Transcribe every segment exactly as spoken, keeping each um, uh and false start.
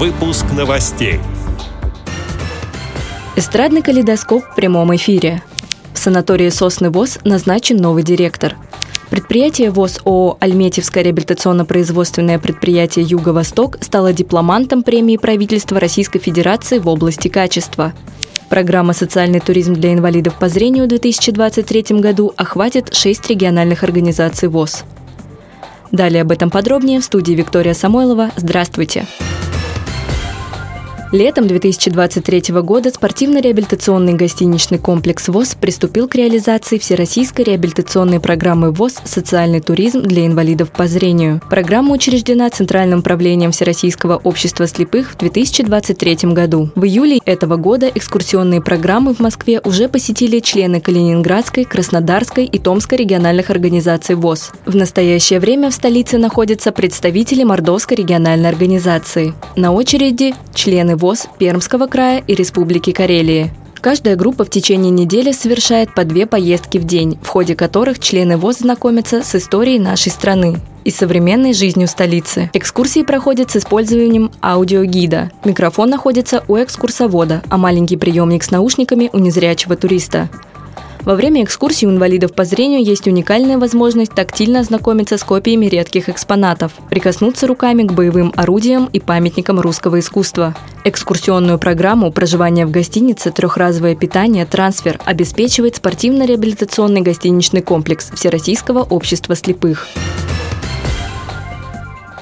Выпуск новостей. Эстрадный калейдоскоп в прямом эфире. В санатории «Сосны» ВОС назначен новый директор. Предприятие ВОС ООО «Альметьевское реабилитационно-производственное предприятие «Юго-Восток» стало дипломантом Премии правительства Российской Федерации в области качества. Программа «Социальный туризм для инвалидов по зрению» в две тысячи двадцать третьем году охватит шесть региональных организаций ВОС. Далее об этом подробнее в студии Виктория Самойлова. Здравствуйте! Летом две тысячи двадцать третьего года спортивно-реабилитационный гостиничный комплекс ВОС приступил к реализации Всероссийской реабилитационной программы ВОС «Социальный туризм для инвалидов по зрению». Программа учреждена Центральным правлением Всероссийского общества слепых в две тысячи двадцать третьем году. В июле этого года экскурсионные программы в Москве уже посетили члены Калининградской, Краснодарской и Томской региональных организаций ВОС. В настоящее время в столице находятся представители Мордовской региональной организации. На очереди члены ВОС Пермского края и Республики Карелии. Каждая группа в течение недели совершает по две поездки в день, в ходе которых члены ВОС знакомятся с историей нашей страны и современной жизнью столицы. Экскурсии проходят с использованием аудиогида. Микрофон находится у экскурсовода, а маленький приемник с наушниками у незрячего туриста. Во время экскурсии у инвалидов по зрению есть уникальная возможность тактильно ознакомиться с копиями редких экспонатов, прикоснуться руками к боевым орудиям и памятникам русского искусства. Экскурсионную программу, проживание в гостинице, трехразовое питание, трансфер обеспечивает спортивно-реабилитационный гостиничный комплекс Всероссийского общества слепых.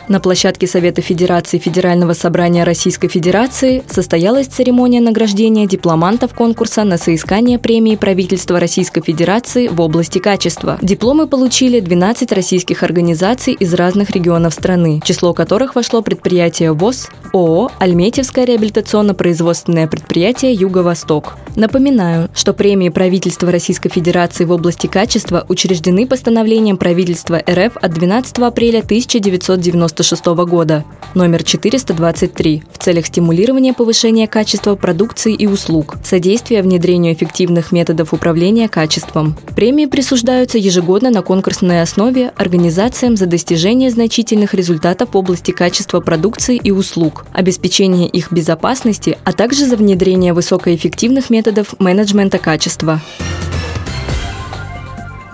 На площадке Совета Федерации Федерального собрания Российской Федерации состоялась церемония награждения дипломантов конкурса на соискание премии правительства Российской Федерации в области качества. Дипломы получили двенадцать российских организаций из разных регионов страны, в число которых вошло предприятие ВОС ООО «Альметьевское реабилитационно-производственное предприятие «Юго-Восток». Напоминаю, что премии правительства Российской Федерации в области качества учреждены постановлением правительства РФ от двенадцатого апреля тысяча девятьсот девяностого года. года, номер четыреста двадцать три, в целях стимулирования повышения качества продукции и услуг, содействия внедрению эффективных методов управления качеством. Премии присуждаются ежегодно на конкурсной основе организациям за достижение значительных результатов в области качества продукции и услуг, обеспечение их безопасности, а также за внедрение высокоэффективных методов менеджмента качества.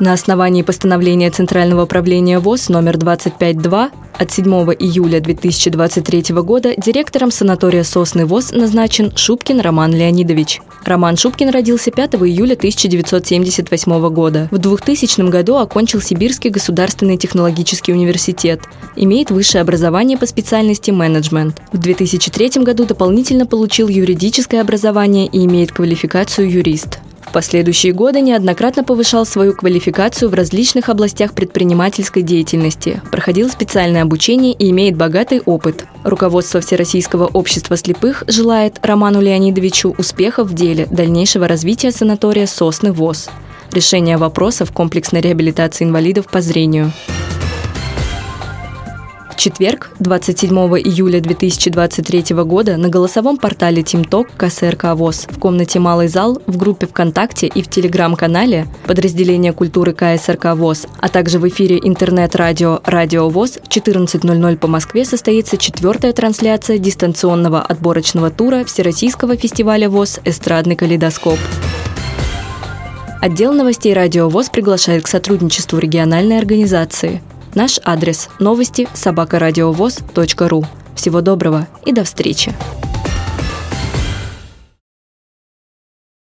На основании постановления Центрального правления ВОС номер двадцать пять точка два от седьмого июля две тысячи двадцать третьего года директором санатория «Сосны» ВОС назначен Шубкин Роман Леонидович. Роман Шубкин родился пятого июля тысяча девятьсот семьдесят восьмого года. В двухтысячном году окончил Сибирский государственный технологический университет. Имеет высшее образование по специальности менеджмент. В две тысячи третьем году дополнительно получил юридическое образование и имеет квалификацию юрист. В последующие годы неоднократно повышал свою квалификацию в различных областях предпринимательской деятельности, проходил специальное обучение и имеет богатый опыт. Руководство Всероссийского общества слепых желает Роману Леонидовичу успехов в деле дальнейшего развития санатория «Сосны» ВОС, решения вопросов комплексной реабилитации инвалидов по зрению. В четверг, двадцать седьмого июля две тысячи двадцать третьего года, на голосовом портале «Тимток ка эс эр ка ВОС», в комнате «Малый зал», в группе ВКонтакте и в телеграм-канале подразделения культуры ка эс эр ка ВОС, а также в эфире интернет-радио «Радио ВОС» в четырнадцать ноль ноль по Москве состоится четвертая трансляция дистанционного отборочного тура Всероссийского фестиваля ВОС «Эстрадный калейдоскоп». Отдел новостей «Радио ВОС» приглашает к сотрудничеству региональной организации. Наш адрес – новости собака радиовоз точка ру. Всего доброго и до встречи!